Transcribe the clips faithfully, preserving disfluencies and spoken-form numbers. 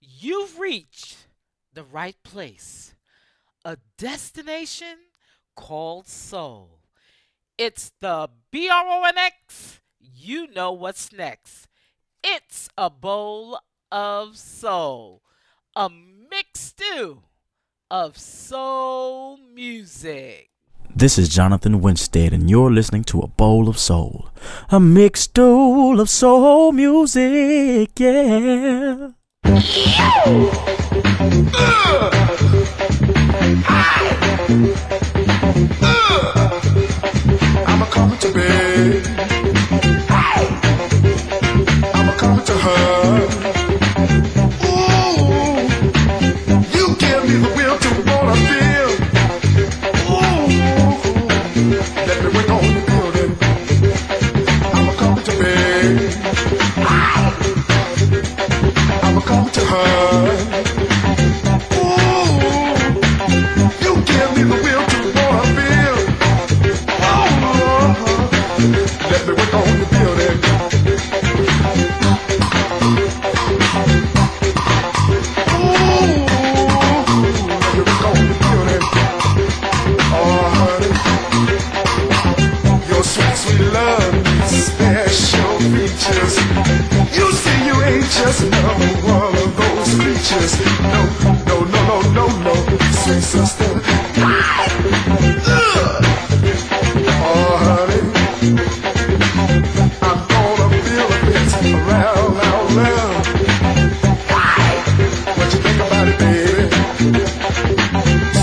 You've reached the right place, a destination called soul. It's the B R O N X, you know what's next. It's a bowl of soul, a mixed stew of soul music. This is Jonathan Winstead, and you're listening to A Bowl of Soul, a mixed stew of soul music, yeah. I'ma come to bed. I'ma come to her. Ooh, you give me the will to wanna feel. Ooh, let me wake on the building. I'ma come to bed. I'ma come to her. Just another one of those creatures. No, no, no, no, no, no, sweet sister. Oh, honey, I'm gonna feel a bit round, round, round. What you think about it, baby?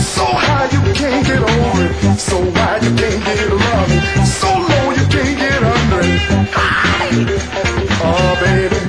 So high you can't get over it, so wide you can't get around it, so low you can't get under it. Oh, baby.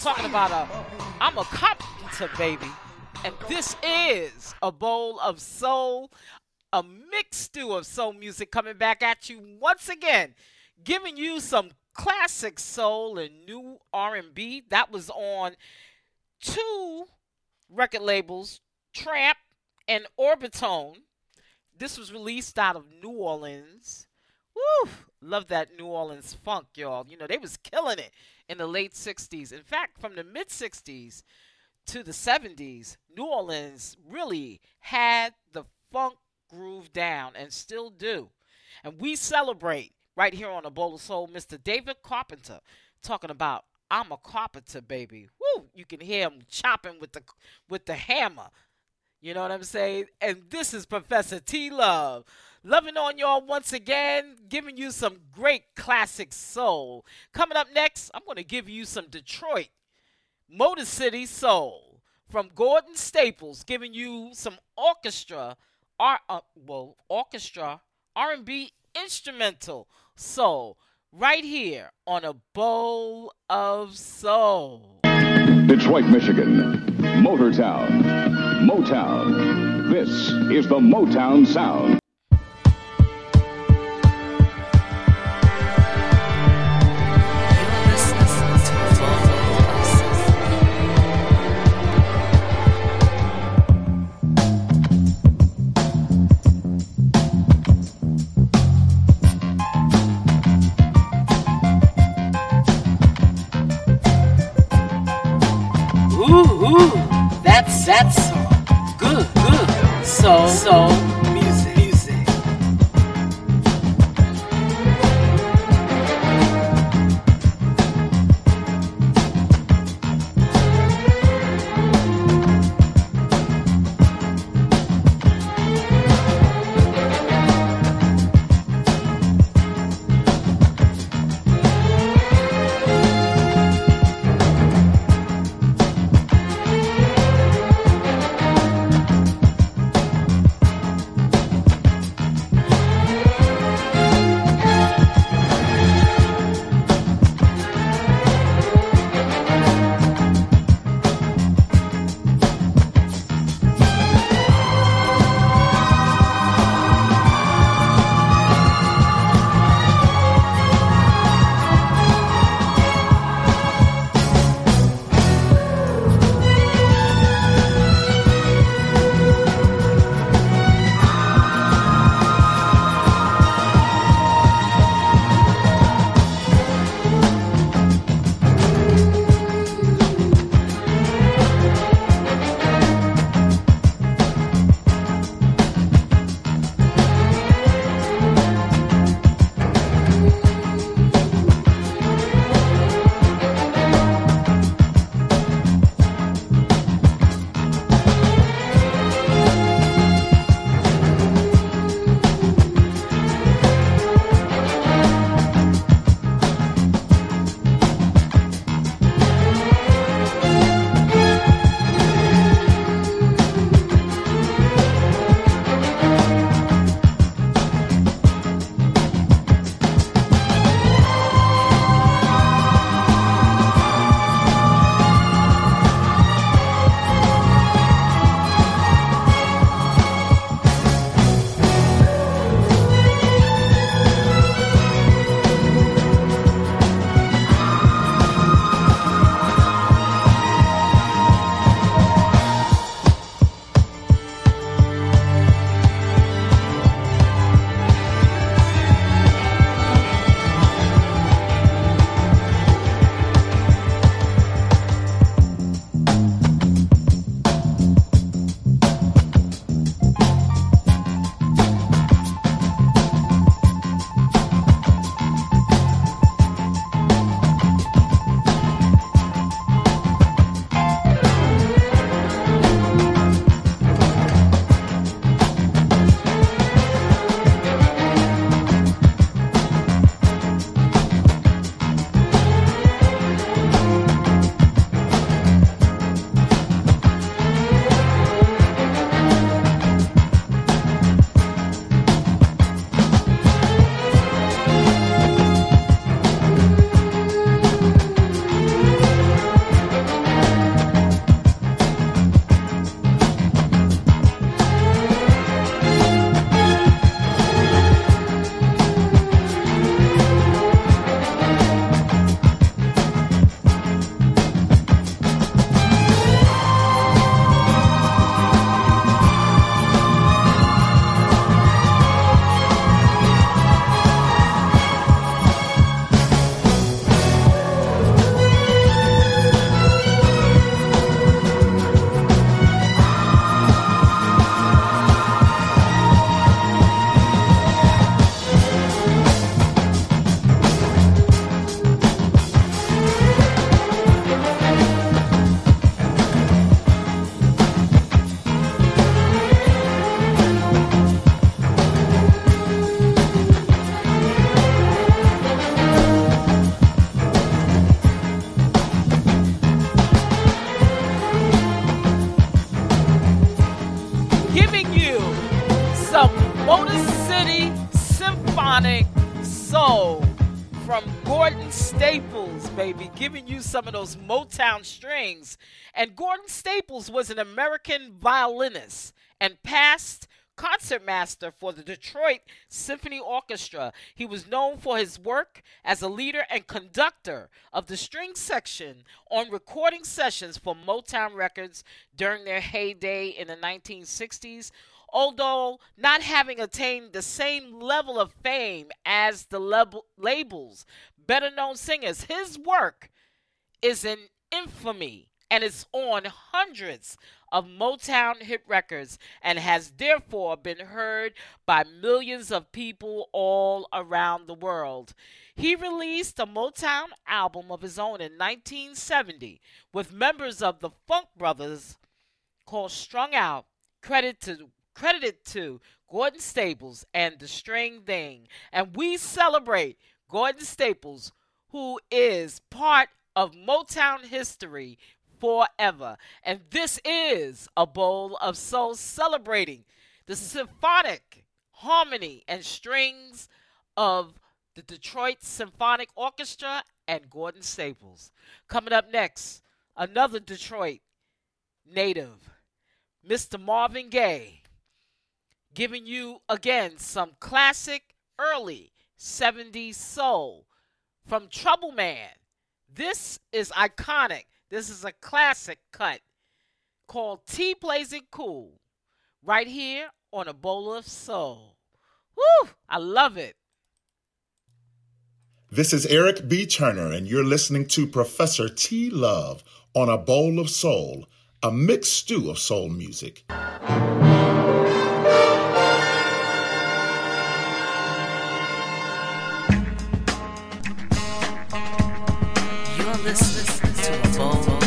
Talking about a, I'm a carpenter, baby, and this is A Bowl of Soul, a mixed stew of soul music coming back at you once again, giving you some classic soul and new R and B. That was on two record labels, Tramp and Orbitone. This was released out of New Orleans. Woo! Love that New Orleans funk, y'all. You know, they was killing it in the late sixties. In fact, from the mid-sixties to the seventies, New Orleans really had the funk groove down and still do. And we celebrate right here on A Bowl of Soul, Mister David Carpenter, talking about I'm a Carpenter, baby. Woo! You can hear him chopping with the, with the hammer. You know what I'm saying? And this is Professor T. Love. Loving on y'all once again, giving you some great classic soul. Coming up next, I'm going to give you some Detroit Motor City soul from Gordon Staples, giving you some orchestra, R, uh, well, orchestra R and B instrumental soul right here on A Bowl of Soul. Detroit, Michigan. Motortown. Motown. This is the Motown sound. That's that's good, good. So so music, music. sonic soul from Gordon Staples, baby, giving you some of those Motown strings. And Gordon Staples was an American violinist and past concertmaster for the Detroit Symphony Orchestra. He was known for his work as a leader and conductor of the string section on recording sessions for Motown Records during their heyday in the nineteen sixties. Although not having attained the same level of fame as the lab- label's better-known singers, his work is in infamy and is on hundreds of Motown hit records and has therefore been heard by millions of people all around the world. He released a Motown album of his own in nineteen seventy with members of the Funk Brothers called Strung Out, credited to, credited to Gordon Staples and the String Thing. And we celebrate Gordon Staples, who is part of Motown history forever. And this is A Bowl of Soul, celebrating the symphonic harmony and strings of the Detroit Symphonic Orchestra and Gordon Staples. Coming up next, another Detroit native, Mister Marvin Gaye, giving you again some classic early seventies soul from Trouble Man. This is iconic. This is a classic cut called T Plays It Cool, right here on A Bowl of Soul. Woo! I love it. This is Eric B. Turner, and you're listening to Professor T. Love on A Bowl of Soul, a mixed stew of soul music. You're listening to A Bowl of Soul.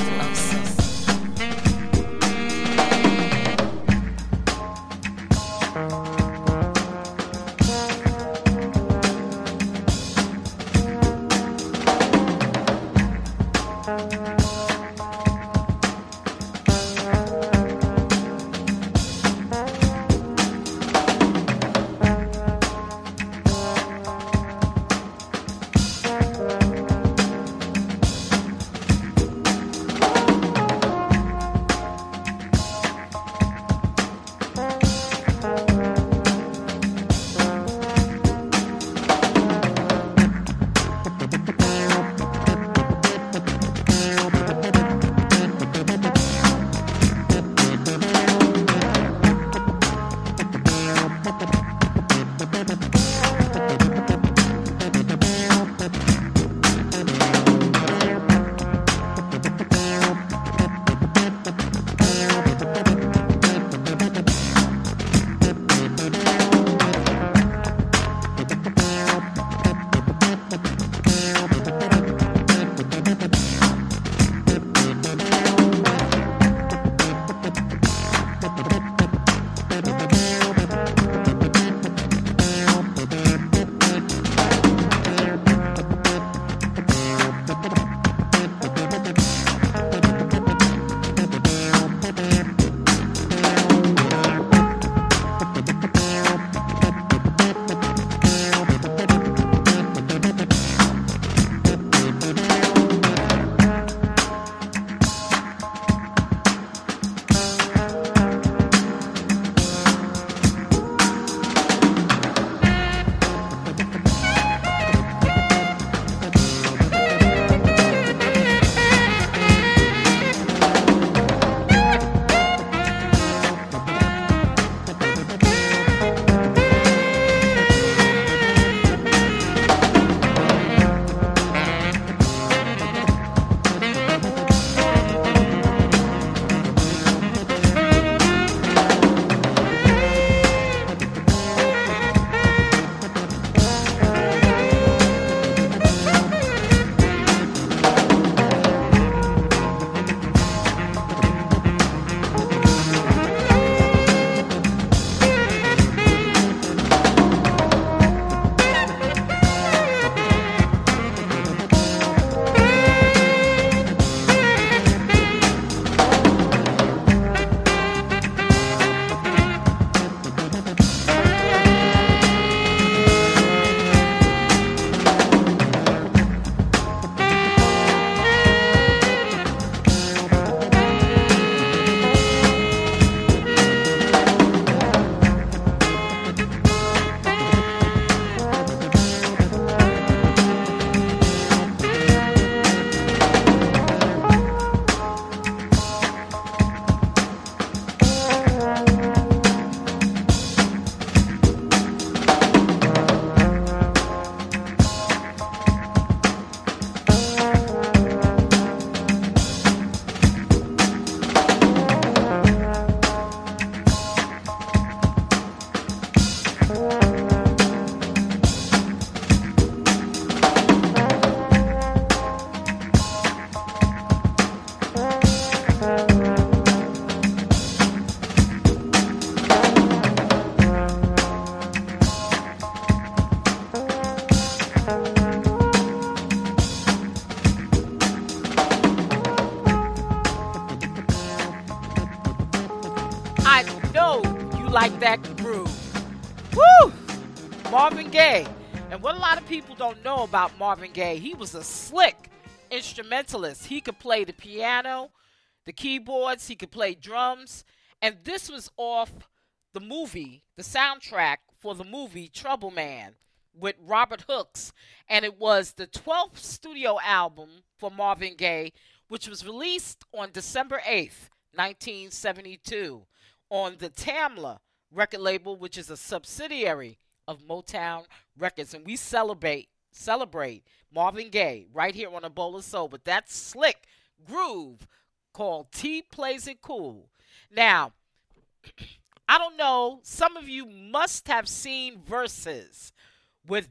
that groove. Woo! Marvin Gaye. And what a lot of people don't know about Marvin Gaye, he was a slick instrumentalist. He could play the piano, the keyboards, he could play drums. And this was off the movie, the soundtrack for the movie Trouble Man with Robert Hooks. And it was the twelfth studio album for Marvin Gaye, which was released on December eighth, nineteen seventy-two, on the Tamla record label, which is a subsidiary of Motown Records. And we celebrate celebrate Marvin Gaye right here on A Bowl of Soul with that slick groove called T Plays It Cool. Now, I don't know, some of you must have seen Versus with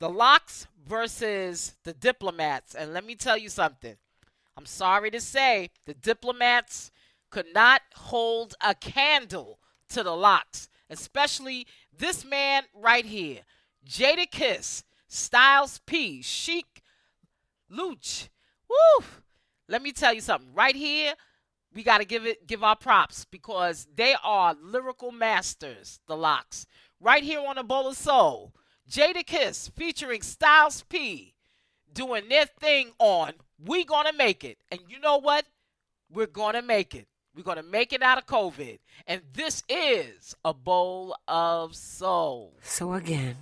the Lox versus the Diplomats. And let me tell you something. I'm sorry to say, the Diplomats could not hold a candle to the Lox, especially this man right here, Jadakiss, Styles P, Sheek Louch. Woo! Let me tell you something. Right here, we got to give it give our props because they are lyrical masters, the Lox. Right here on A Bowl of Soul, Jadakiss featuring Styles P doing their thing on We Gonna Make It. And you know what? We're gonna make it. We're going to make it out of COVID. And this is A Bowl of Soul. So again,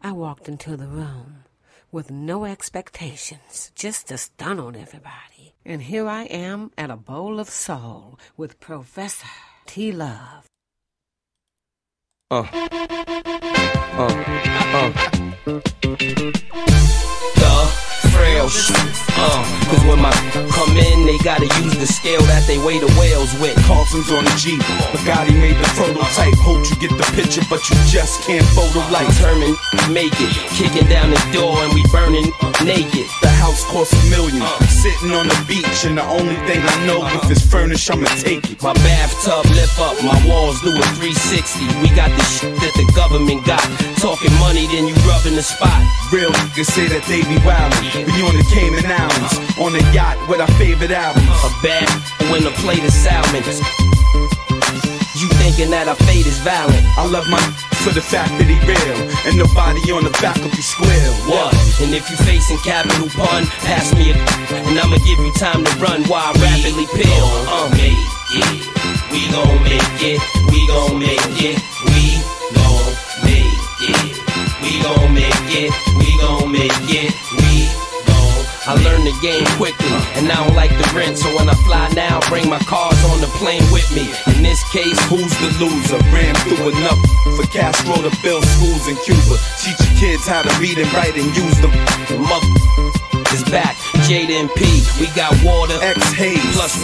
I walked into the room with no expectations, just to stun on everybody. And here I am at A Bowl of Soul with Professor T. Love. Uh. Uh. Uh. Uh, Cause when my come in, they gotta use the scale that they weigh the whales with. Carlson's on the Jeep, Bugatti made the prototype. Hope you get the picture, but you just can't photo like Herman, make it, kicking down the door and we burning naked. The house costs a million, sitting on the beach, and the only thing I know if it's furnished, I'ma take it. My bathtub lift up, my walls do a three sixty. We got the shit that the government got. Talking money, then you rubbing the spot. Real niggas say that they be wildin', but you on the Cayman Islands, on the yacht with our favorite albums. A bad when the plate is salmon. You thinking that our fate is violent. I love my for the fact that he real, and nobody on the back will be square. What? And if you facing capital pun, pass me a and I'ma give you time to run while I rapidly peel. Uh, make it, we gon' make it, we gon' make it, we gon' make it, we gon' make it, we gon' make it, we I learned the game quickly, and I don't like the rent, so when I fly now, bring my cars on the plane with me. In this case, who's the loser? Ran through enough for Castro to build schools in Cuba. Teach your kids how to read and write and use the mother is back. Jada and P, we got water, X-Haze, plus,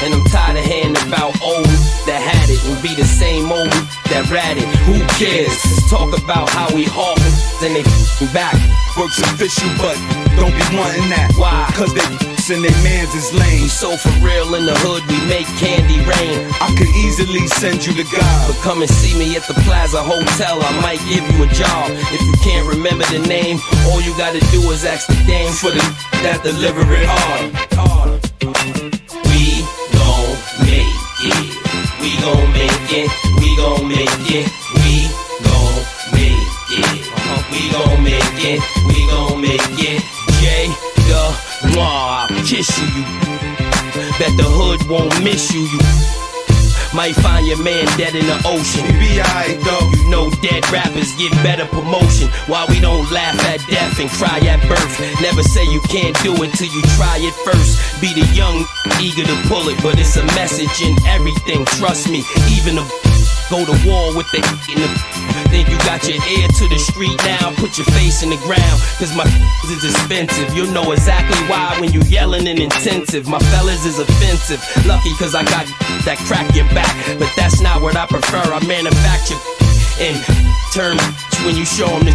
and I'm tired of hearing about old that had it and be the same old that ratted. Who cares? Let's talk about how we haul and they back. Works official, but don't be wanting that. Why? Cause they and they mans is lame. We so for real in the hood, we make candy rain. I could easily send you to God, but come and see me at the Plaza Hotel. I might give you a job if you can't remember the name. All you gotta do is ask the dame for the that deliver it hard. We gon' make it. We gon' make it. We gon' make it. We gon' make it. We gon' make it, we gon' make it. Jada, Ma, I'll kiss you, you. Bet the hood won't miss you, you. Might find your man dead in the ocean. We be alright though. You know dead rappers get better promotion. Why we don't laugh at death and cry at birth. Never say you can't do it till you try it first. Be the young, eager to pull it, but it's a message in everything. Trust me, even a go to war with the in the think you got your ear to the street now. Put your face in the ground, cause my is expensive. You'll know exactly why when you yelling and intensive. My fellas is offensive. Lucky cause I got that crack your back, but that's not what I prefer. I manufacture in terms when you show them the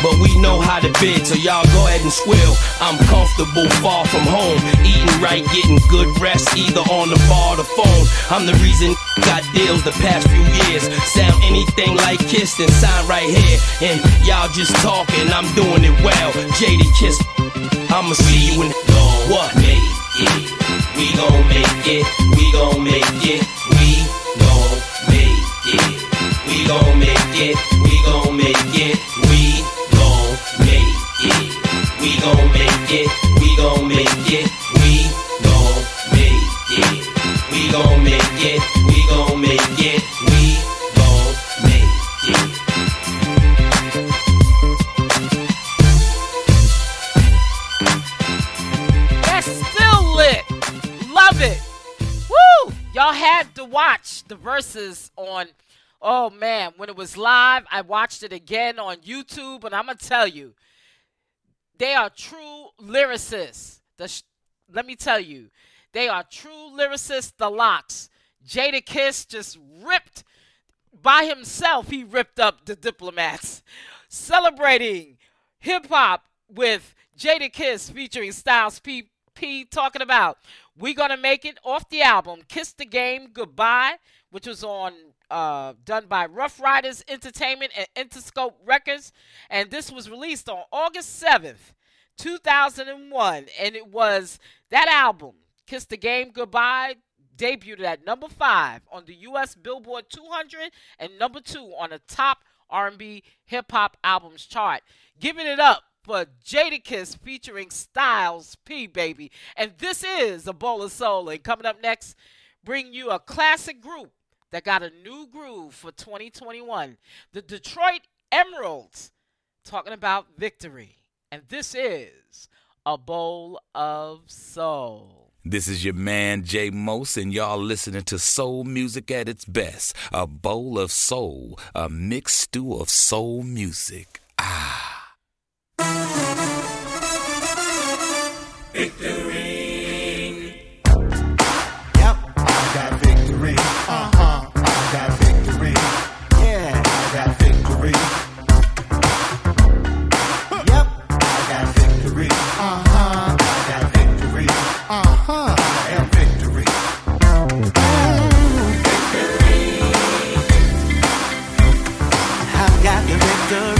but we know how to bid, so y'all go ahead and squeal. I'm comfortable, far from home, eating right, getting good rest, either on the bar or the phone. I'm the reason got deals the past few years. Sound anything like Kiss, then sign right here. And y'all just talking, I'm doing it well. Jadakiss, I'ma see you in what? Make it. We gon' make it, we gon' make it, we gon' make it. gon' make it, we gon' make it, we gon' make it, we gon' make it, we gon' make it, we gon' make it, we gon' make it, we gon' make it, we gon' make it. That's still lit. Love it. Woo! Y'all had to watch the verses on. Oh, man, when it was live, I watched it again on YouTube, and I'm going to tell you, they are true lyricists. The sh- Let me tell you, they are true lyricists, the Locks. Jadakiss just ripped, by himself, he ripped up the Diplomats. Celebrating hip-hop with Jadakiss featuring Styles P. P talking about, we gonna make it off the album, Kiss the Game Goodbye, which was on uh, done by Rough Riders Entertainment and Interscope Records, and this was released on August seventh, two thousand one, and it was that album, Kiss the Game Goodbye, debuted at number five on the U S Billboard two hundred and number two on the top R and B hip-hop albums chart. Giving it up for Jadakiss featuring Styles P, baby. And this is A Bowl of Soul. And coming up next, bring you a classic group that got a new groove for twenty twenty-one. The Detroit Emeralds, talking about victory. And this is A Bowl of Soul. This is your man, Jay Mose, and y'all listening to soul music at its best. A Bowl of Soul, a mixed stew of soul music. Ah. Victory. Yep, I got victory. Uh-huh, I got victory. Yeah, I got victory. Huh. Yep, I got victory. Uh-huh, I got victory. Uh-huh, I am victory. Victory. I've got the victory.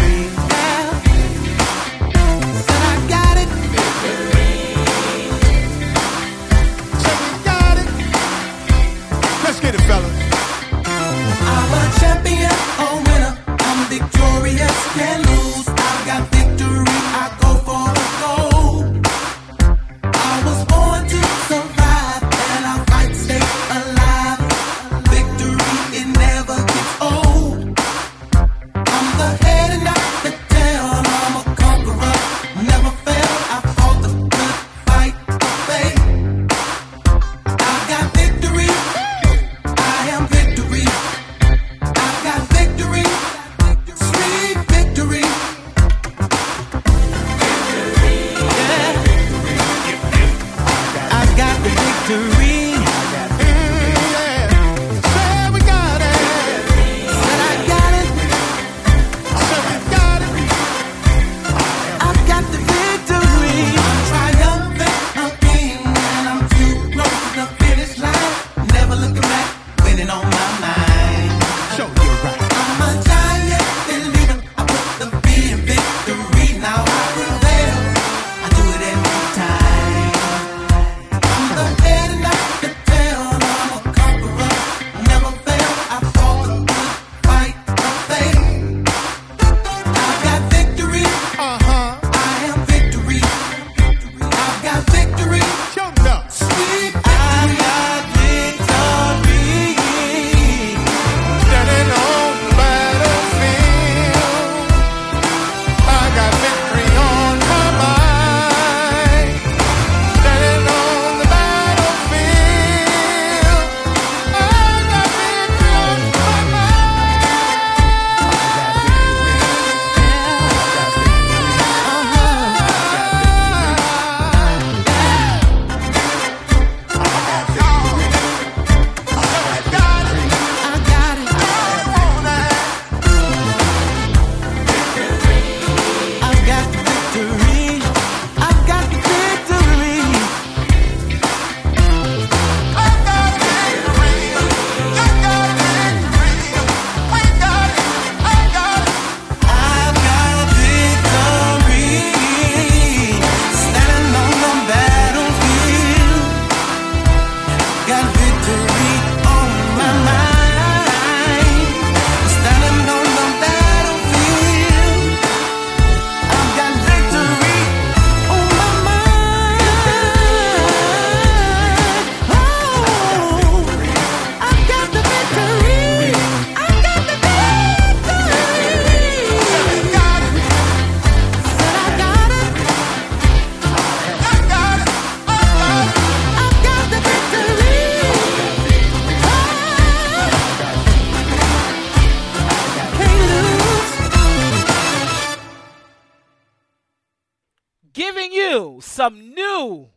giving you some new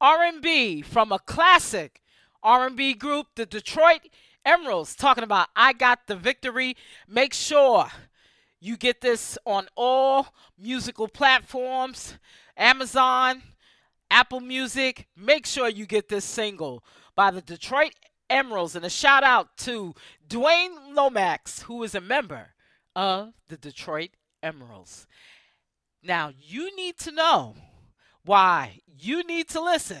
R and B from a classic R and B group, the Detroit Emeralds, talking about I Got the Victory. Make sure you get this on all musical platforms, Amazon, Apple Music. Make sure you get this single by the Detroit Emeralds. And a shout out to Dwayne Lomax, who is a member of the Detroit Emeralds. Now, you need to know why you need to listen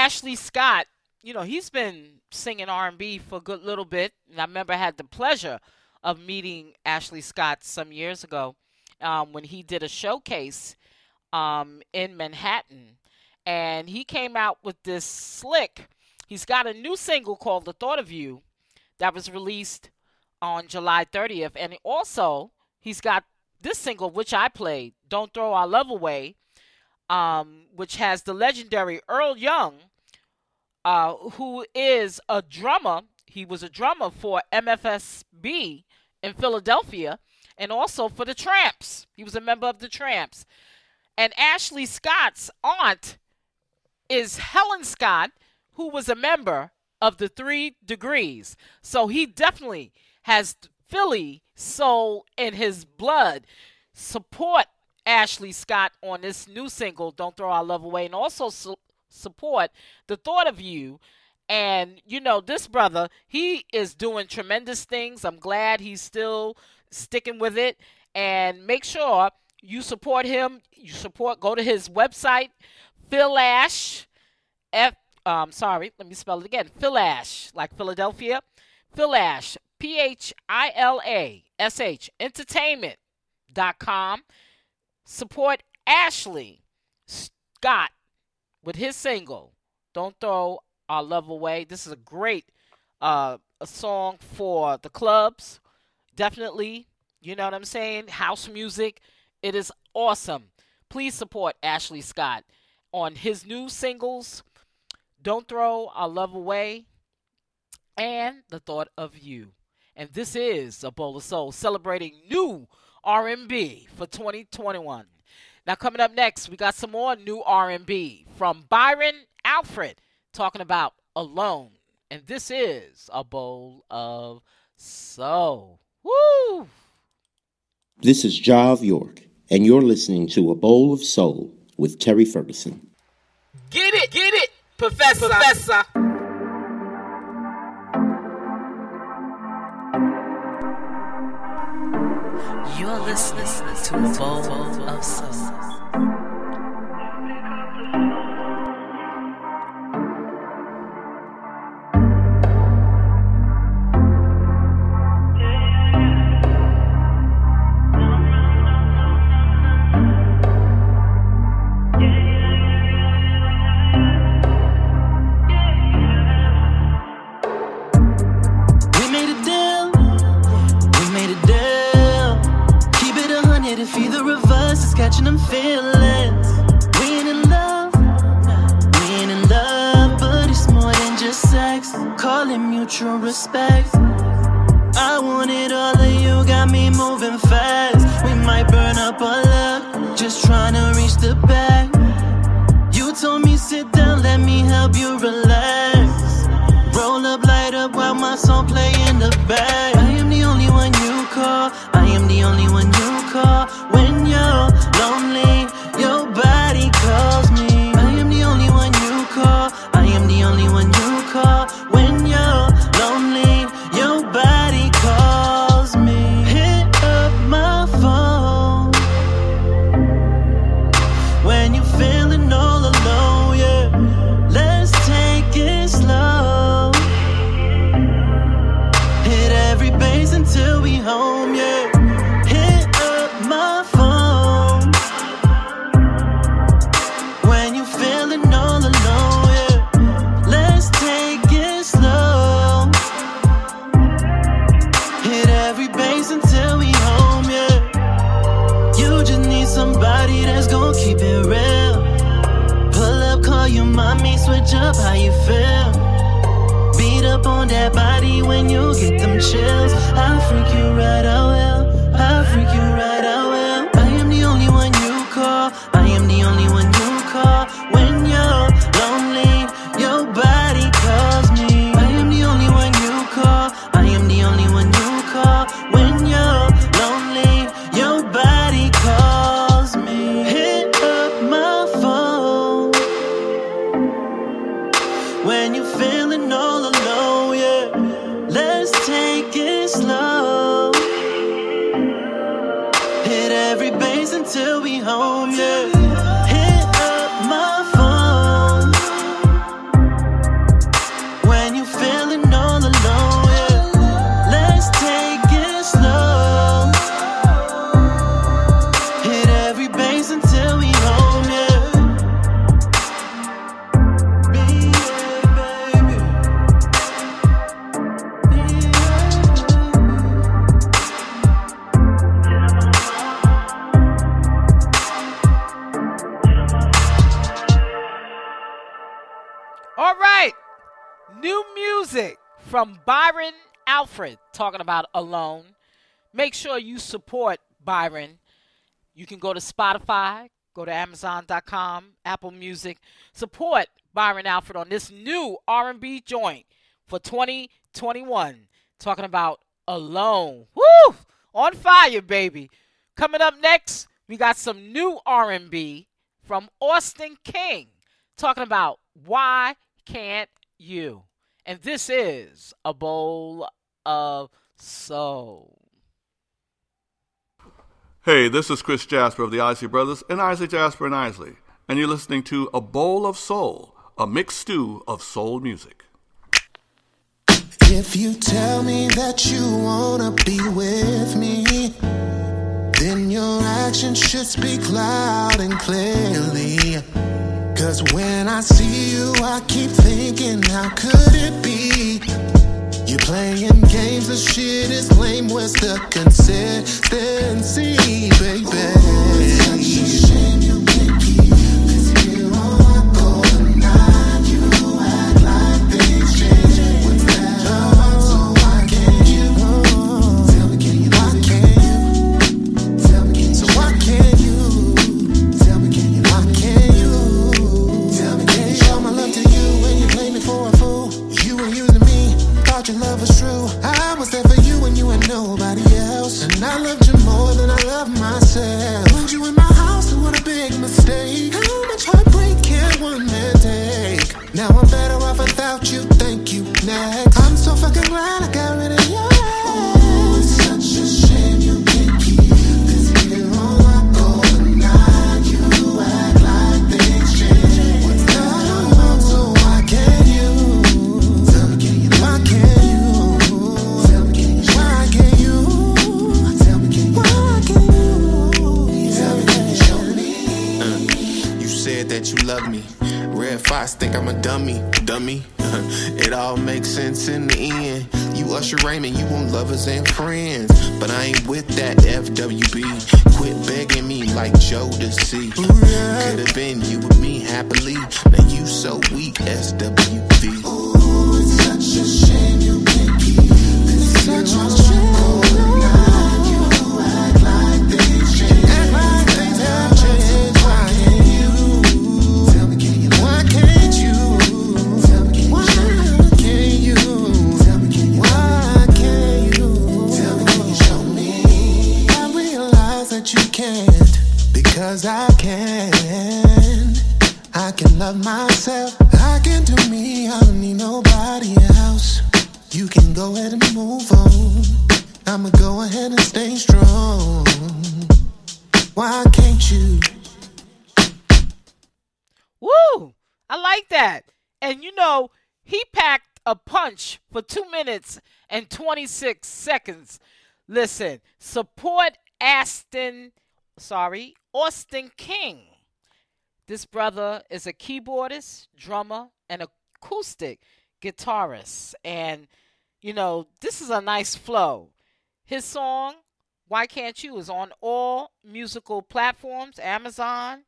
Ashley Scott, you know, he's been singing R and B for a good little bit. And I remember I had the pleasure of meeting Ashley Scott some years ago um, when he did a showcase um, in Manhattan. And he came out with this slick. He's got a new single called The Thought of You that was released on July thirtieth. And also, he's got this single, which I played, Don't Throw Our Love Away, um, which has the legendary Earl Young, Uh, who is a drummer. He was a drummer for M F S B in Philadelphia and also for the Tramps. He was a member of the Tramps. And Ashley Scott's aunt is Helen Scott, who was a member of the Three Degrees. So he definitely has Philly soul in his blood. Support Ashley Scott on this new single, Don't Throw Our Love Away, and also su support The Thought of You. And, you know, this brother, he is doing tremendous things. I'm glad he's still sticking with it. And make sure you support him. You support, go to his website, Philash, F, um, sorry, let me spell it again, Philash, like Philadelphia, Philash, P H I L A S H, entertainment dot com. Support Ashley Scott with his single, Don't Throw Our Love Away. This is a great uh, a song for the clubs, definitely. You know what I'm saying? House music. It is awesome. Please support Ashley Scott on his new singles, Don't Throw Our Love Away and The Thought of You. And this is A Bowl of Soul, celebrating new R and B for twenty twenty-one. Now, coming up next, we got some more new R and B from Bryan Alfred, talking about Alone. And this is A Bowl of Soul. Woo! This is Jav York, and you're listening to A Bowl of Soul with Terry Ferguson. Get it, get it, Professor. Professor. You're listening to A Bowl of Soul. Respect. I want it all of you, got me moving fast. We might burn up our luck, just trying to reach the back. You told me sit down, let me help you relax. Roll up, light up while my song play in the back. I am the only one you call, I am the only one you call. When you're lonely, your body calls me. I am the only one you call, I am the only one you call. When you're lonely, your body calls me. Hit up my phone when you're feeling all alone, yeah. Let's take it slow. Hit every base until we home, yeah. Hit up my phone when you're feeling all alone, yeah. Let's take it slow. Somebody that's gon' keep it real. Pull up, call your mommy, switch up how you feel. Beat up on that body when you get them chills. I'll freak you right, I will. I'll freak you right, I will. I am the only one you call, I am the only one you call. When you're lonely, your body calls me. I am the only one you call, I am the only one you call. When you're lonely, your body calls. Till we home, yeah. Hit up my phone when you're feeling all alone, yeah. Let's take it slow. Hit every base until we home, yeah. Be it, baby. Be it, baby. All right, new music from Bryan Alfred, talking about Alone. Make sure you support Bryan. You can go to Spotify, go to Amazon dot com, Apple Music. Support Bryan Alfred on this new R and B joint for twenty twenty-one. Talking about Alone. Woo! On fire, baby. Coming up next, we got some new R and B from Austyn King. Talking about Why Can't You? And this is A Bowl of Soul. Hey, this is Chris Jasper of the Isley Brothers and Isley Jasper and Isley, and you're listening to A Bowl of Soul, a mixed stew of soul music. If you tell me that you wanna be with me, then your actions should speak loud and clearly. 'Cause when I see you, I keep thinking, how could it be? You're playing games, the shit is lame. Where's the consistency, baby? Ooh, it's such a shame you can't keep this here on my golden night. You act like things change. What's that about? So why can't you? Tell me, can you love me? Tell me, can you? So why can't you? Tell me, can you? Why can't you? Tell me, can you show my love to you when you play me for a fool? You were using me, thought your love was true. I was there for you when you and nobody else, and I loved you more than I love myself. Loved you in my house, and what a big mistake. How much heartbreak can one man take? Now I'm better off without you, thank you, next. I'm so fucking glad I got rid of you. That you love me. Red Fox think I'm a dummy, dummy. It all makes sense in the end. You Usher Raymond, you want lovers and friends, but I ain't with that F W B. Quit begging me like Jodeci. Could've been you with me happily. Now you so weak, S W V. Ooh, it's such a shame you can't keep this. Such a shame. Because I can, I can love myself. I can do me, I don't need nobody else. You can go ahead and move on. I'ma go ahead and stay strong. Why can't you? Woo! I like that. And you know, he packed a punch for two minutes and twenty-six seconds. Listen, support Aston. Sorry, Austyn King. This brother is a keyboardist, drummer, and acoustic guitarist. And, you know, this is a nice flow. His song, Why Can't You, is on all musical platforms, Amazon,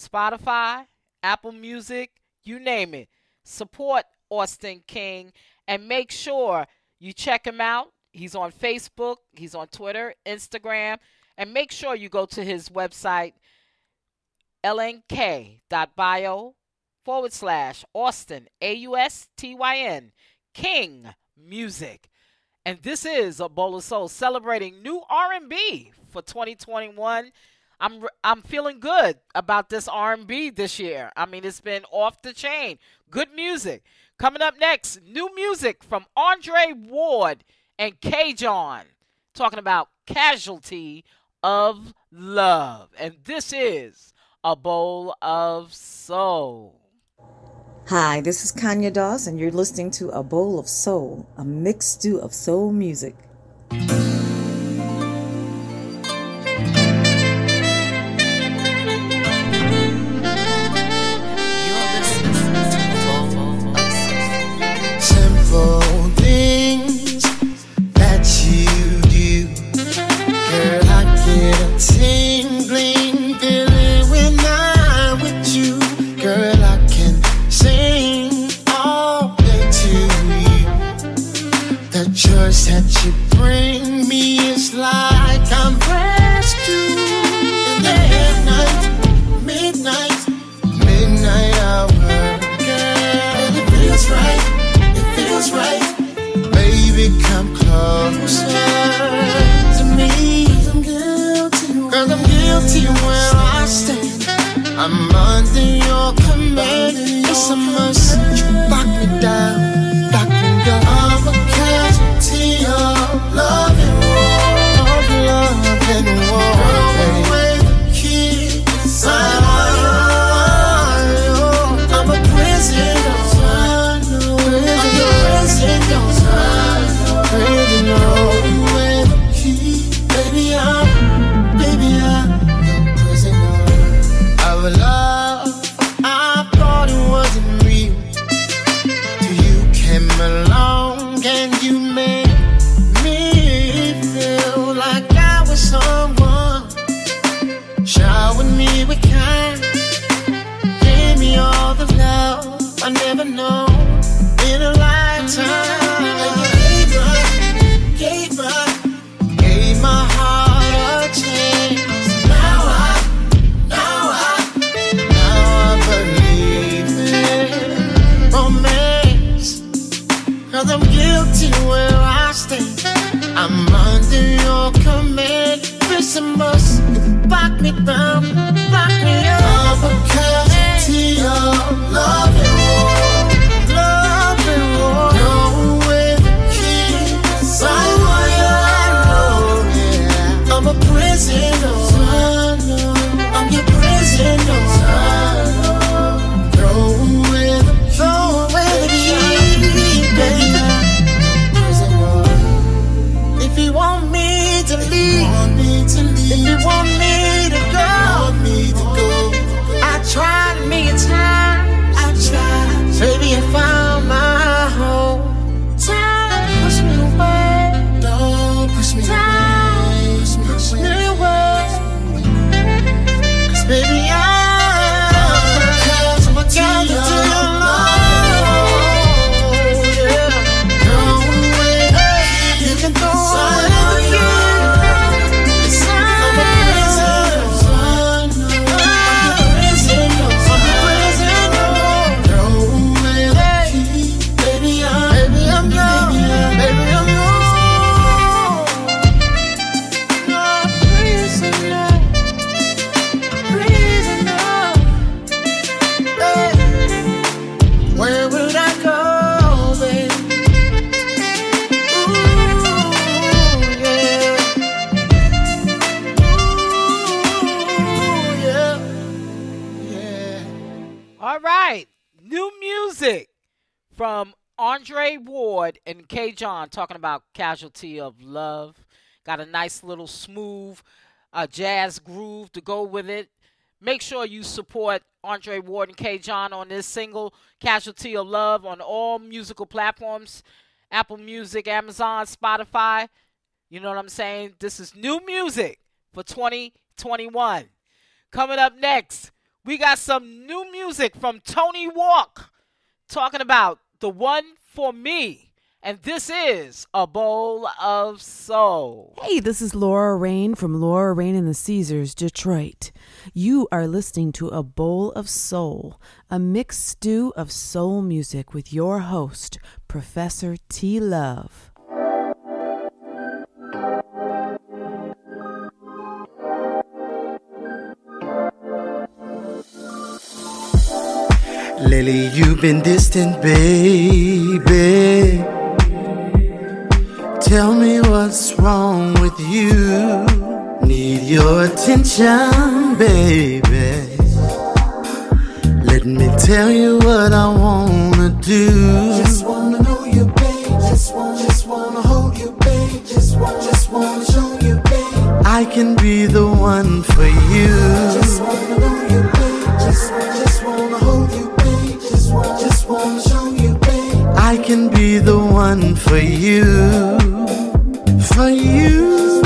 Spotify, Apple Music, you name it. Support Austyn King and make sure you check him out. He's on Facebook. He's on Twitter, Instagram. And make sure you go to his website, lnk.bio forward slash Austyn, A U S T Y N, King Music. And this is A Bowl of Soul celebrating new R and B for twenty twenty-one. I'm I'm feeling good about this R and B this year. I mean, it's been off the chain. Good music. Coming up next, new music from Andre Ward and K'Jon. Talking about Casualty of Love. And this is A Bowl of Soul. Hi, this is Kanya Doss, and you're listening to A Bowl of Soul, a mixed stew of soul music. Simple things that you do, girl, I get a tingling feeling when I'm with you. Girl, I can sing all day to you. The joy that you bring me is like I'm rescued in the midnight, midnight, midnight hour. Girl, it feels right, it feels right. baby, come closer to me. Cause I'm guilty, Cause I'm guilty when I stand. I'm under your command. It's a must. You lock me down, lock me down. I'm a casualty of love and war, of love and war. Throw away the key inside my heart. I'm a prisoner. Andre Ward and K'Jon talking about Casualty of Love. Got a nice little smooth uh, jazz groove to go with it. Make sure you support Andre Ward and K'Jon on this single, Casualty of Love, on all musical platforms, Apple Music, Amazon, Spotify. You know what I'm saying? This is new music for twenty twenty-one. Coming up next, we got some new music from Tony Walk talking about The One For Me, and this is A Bowl of Soul. Hey, this is Laura Rain from Laura Rain and the Caesars, Detroit. You are listening to A Bowl of Soul, a mixed stew of soul music with your host, Professor T. Love. Lately you've been distant, baby. Tell me what's wrong with you. Need your attention, baby. Let me tell you what I wanna do. Just wanna know you, babe. Just wanna, just wanna hold you, babe. Just wanna, just wanna show you, babe. I can be the one for you. Just wanna know you, babe. Just, just wanna hold you. Just wanna show you, babe. I can be the one for you, for you,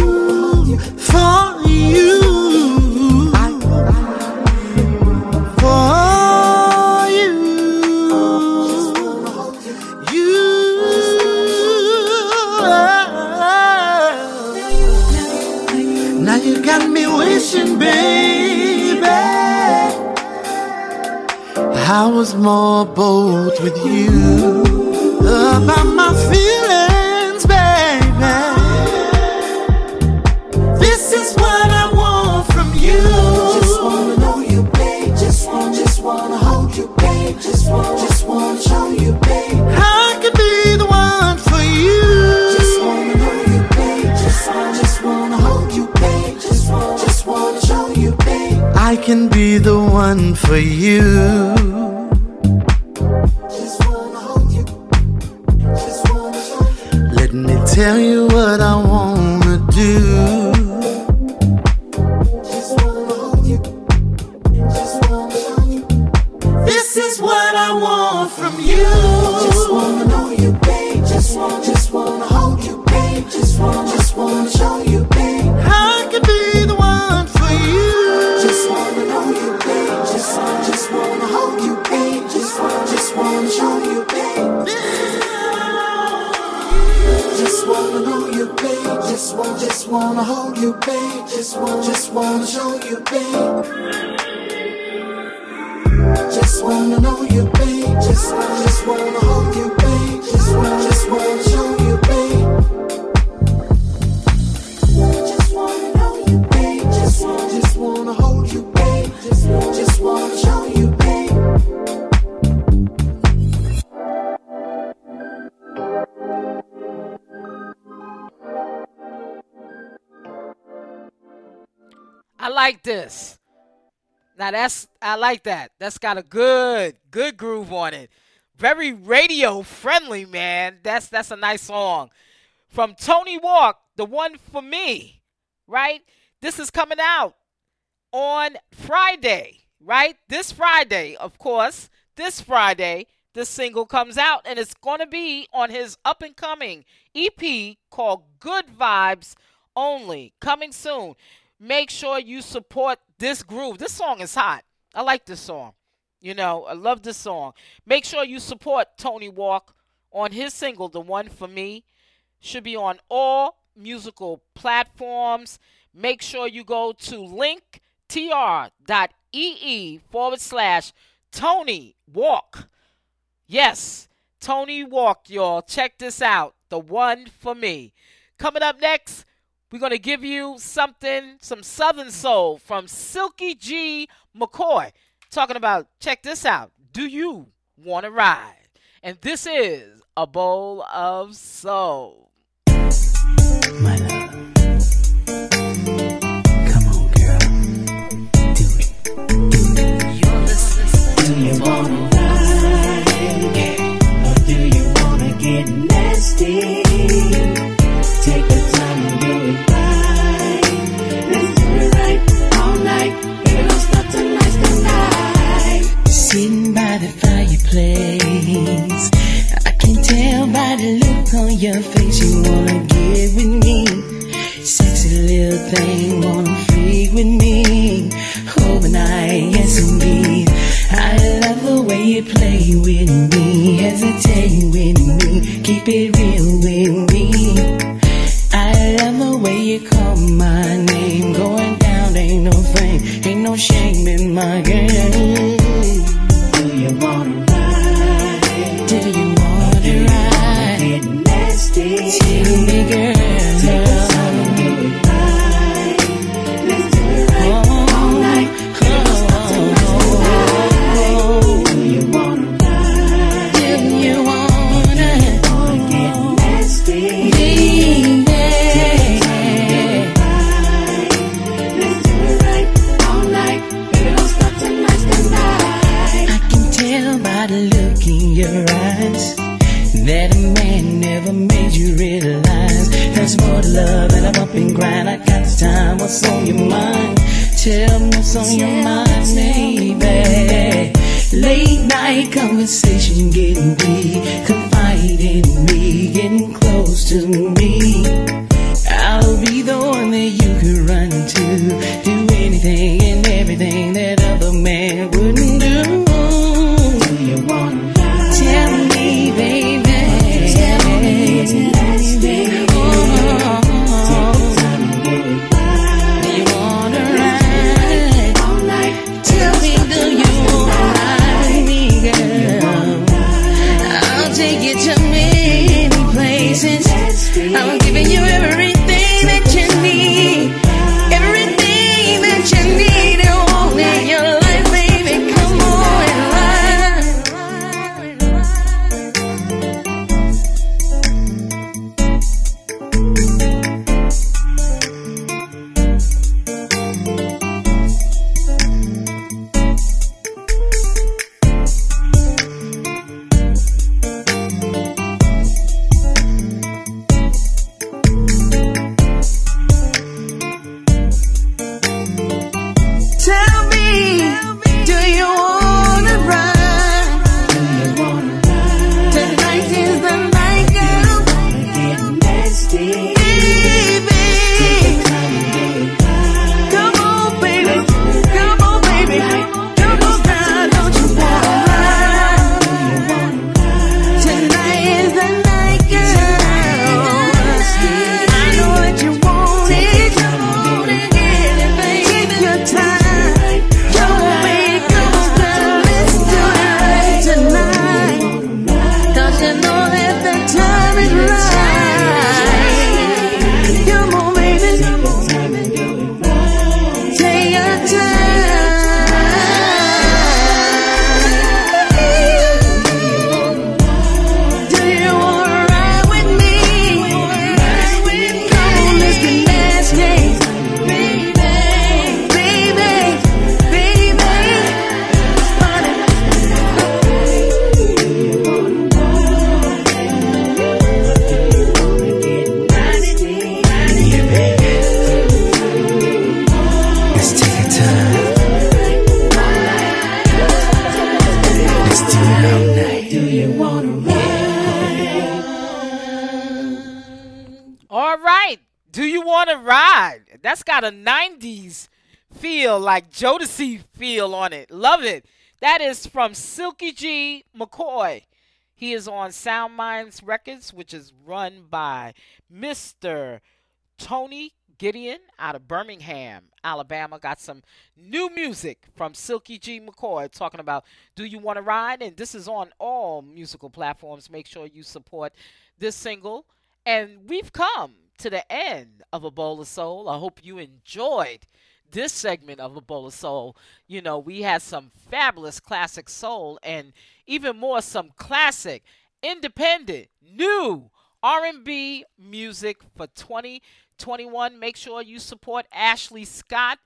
for you. I was more bold with you about my feelings, can be the one for you. Tell you what I wanna do. Just wanna hold you. Just wanna know you. This is what I want from you. Just wanna know you, babe. Just wanna, just wanna hold you, babe. Just wanna, just wanna show you, babe. I could be the one for you. Just wanna know you, babe. Just wanna, just wanna hold you, babe. Just wanna, just wanna show you, babe. This just wanna know you, babe. Just wanna, just wanna hold you, babe. Just wanna, just wanna show you, babe. Just wanna know you, babe. Just wanna, just wanna hold you, babe. Just wanna, just wanna show you, babe. Just wanna know you, babe. Just wanna, just wanna hold you, babe. Just wanna, just wanna show you, babe. I like this. Now that's, I like that. That's got a good, good groove on it. Very radio friendly, man. That's that's a nice song. From Tony Walk, the one for me, right? This is coming out on Friday, right? This Friday, of course. This Friday, this single comes out, and it's going to be on his up-and-coming E P called Good Vibes Only, coming soon. Make sure you support this groove. This song is hot. I like this song. You know, I love this song. Make sure you support Tony Walk on his single, The One For Me. Should be on all musical platforms. Make sure you go to linktr.ee forward slash Tony Walk. Yes, Tony Walk, y'all. Check this out. The One For Me. Coming up next, we're going to give you something, some Southern Soul from Silky G. McCoy. Talking about, check this out, Do You Want to Ride? And this is A Bowl of Soul. My love. Come on, girl. Do it. Do it. You're the sister. Do you want to ride? Yeah. Or do you want to get nasty? Take the time and do it right. Let's do it right all night. Baby, don't stop tonight's the night. Sitting by the fireplace, I can tell by the look on your face. You wanna get with me. Sexy little thing, wanna freak with me. Overnight, yes indeed. I love the way you play with me. Hesitate with me. Keep it real with me. I love the way you call my name. Going down, ain't no fame, ain't no shame in my game. Do you wanna ride? Do you wanna do ride? Get nasty, tell me, girl. Take the time and do it right. Let's do it right oh, all night. Girl, oh, stop tonight, oh, tonight. Do you wanna ride? Do you wanna, do you wanna get nasty? Your eyes, that a man never made you realize there's more to love than a bump and grind. I got the time, what's on your mind? Tell me what's on your mind, baby. Late night conversation getting deep, confide in me, getting close to me. I'll be the one that you could run to, do anything and everything that other man wouldn't do. Do you wanna? Tell me, baby. Tell me, baby. baby. Oh, oh, oh. Do you wanna ride? All night. Tell me, do you wanna ride me, girl? I'll take you to many places. I'm giving you everything that you need, everything that you need and want in your life, baby. Come on. All right. Do You Want to Ride? That's got a nineties feel, like Jodeci feel on it. Love it. That is from Silky G. McCoy. He is on Sound Minds Records, which is run by Mister Tony Gideon out of Birmingham, Alabama. Got some new music from Silky G. McCoy talking about Do You Want to Ride? And this is on all musical platforms. Make sure you support this single. And we've come to the end of A Bowl of Soul. I hope you enjoyed this segment of A Bowl of Soul. You know, we had some fabulous classic soul and even more some classic, independent, new R and B music for twenty twenty-one. Make sure you support Ashley Scott,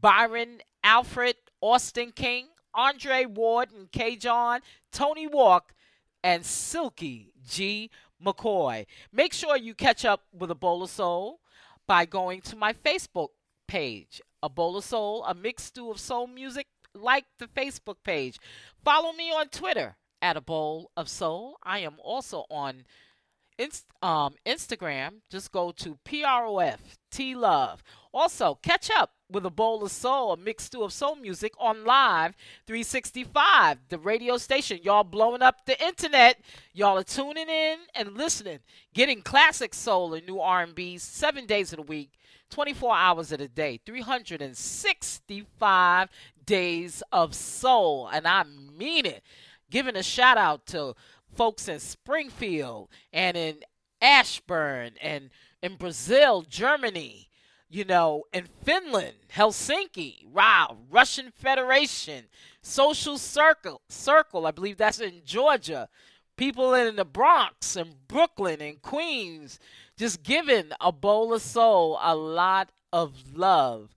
Bryan Alfred, Austyn King, Andre Ward and K'Jon, Tony Walk, and Silky G. McCoy. Make sure you catch up with A Bowl of Soul by going to my Facebook page, A Bowl of Soul, a mixed stew of soul music. Like the Facebook page. Follow me on Twitter at A Bowl of Soul. I am also on inst um, Instagram. Just go to P R O F T Love. Also, catch up with A Bowl of Soul, a mixed stew of soul music on Live three sixty-five, the radio station. Y'all blowing up the internet. Y'all are tuning in and listening, getting classic soul and new R and B seven days of the week, twenty-four hours of the day, three hundred sixty-five days of soul. And I mean it. Giving a shout out to folks in Springfield and in Ashburn and in Brazil, Germany, you know, in Finland, Helsinki, wow, Russian Federation, Social Circle, Circle, I believe that's in Georgia, people in the Bronx and Brooklyn and Queens, just giving A Bowl of Soul a lot of love.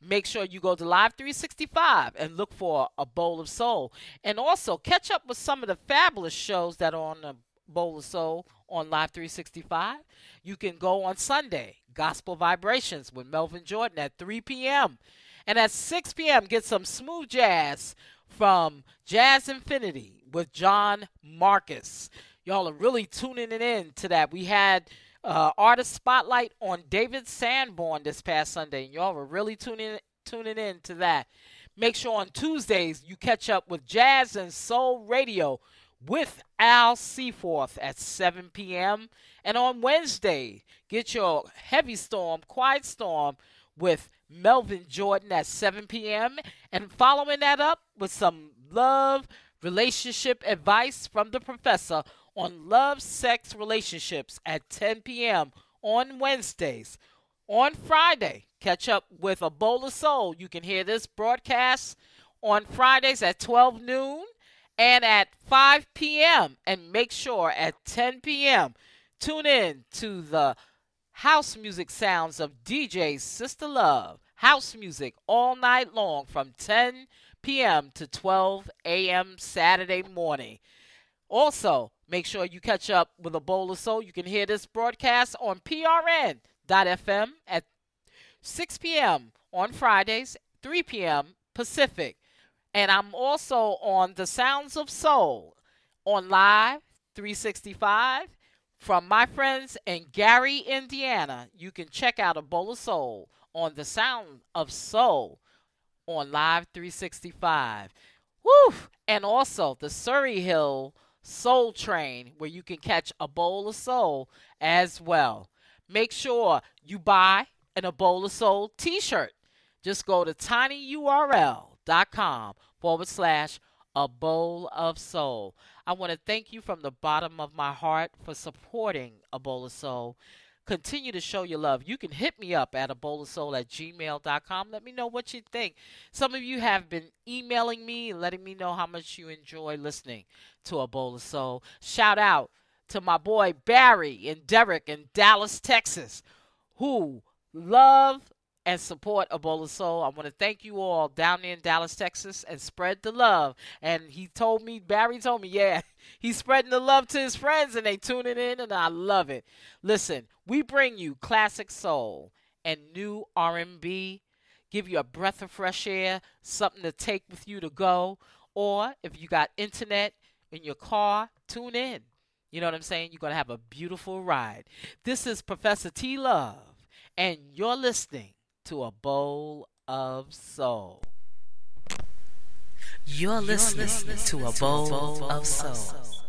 Make sure you go to Live three sixty-five and look for A Bowl of Soul. And also catch up with some of the fabulous shows that are on A Bowl of Soul on Live three sixty-five. You can go on Sunday, Gospel Vibrations with Melvin Jordan at three P M And at six P M, get some smooth jazz from Jazz Infinity with John Marcus. Y'all are really tuning it in to that. We had Uh, artist spotlight on David Sanborn this past Sunday. Y'all were really tuning tuning in to that. Make sure on Tuesdays you catch up with Jazz and Soul Radio with Al Seaforth at seven P M And on Wednesday, get your Heavy Storm, Quiet Storm with Melvin Jordan at seven P M And following that up with some love relationship advice from the professor on Love, Sex, Relationships at ten P M on Wednesdays. On Friday, catch up with A Bowl of Soul. You can hear this broadcast on Fridays at twelve noon and at five P M And make sure at ten P M, tune in to the house music sounds of D J Sister Love. House music all night long from ten P M to twelve A M Saturday morning. Also, make sure you catch up with A Bowl of Soul. You can hear this broadcast on P R N dot F M at six P M on Fridays, three P M Pacific. And I'm also on The Sounds of Soul on Live three sixty-five from my friends in Gary, Indiana. You can check out A Bowl of Soul on The Sound of Soul on Live three sixty-five. Woo! And also the Surrey Hill Soul Train, where you can catch A Bowl of Soul as well. Make sure you buy an A Bowl of Soul t-shirt. Just go to tinyurl.com forward slash A Bowl of Soul. I want to thank you from the bottom of my heart for supporting A Bowl of Soul. Continue to show your love. You can hit me up at a bowl of soul at gmail dot com. Let me know what you think. Some of you have been emailing me and letting me know how much you enjoy listening to A Bowl of Soul. Shout out to my boy Barry and Derek in Dallas, Texas, who love and support A Bowl of Soul. I want to thank you all down there in Dallas, Texas, and spread the love. And he told me, Barry told me, yeah, he's spreading the love to his friends, and they tuning in, and I love it. Listen, we bring you classic soul and new R and B, give you a breath of fresh air, something to take with you to go, or if you got internet in your car, tune in You know what I'm saying? You're going to have a beautiful ride. This is Professor T. Love, and you're listening to A Bowl of Soul. You're listening, you're listening to, a to A Bowl of Soul. Of soul.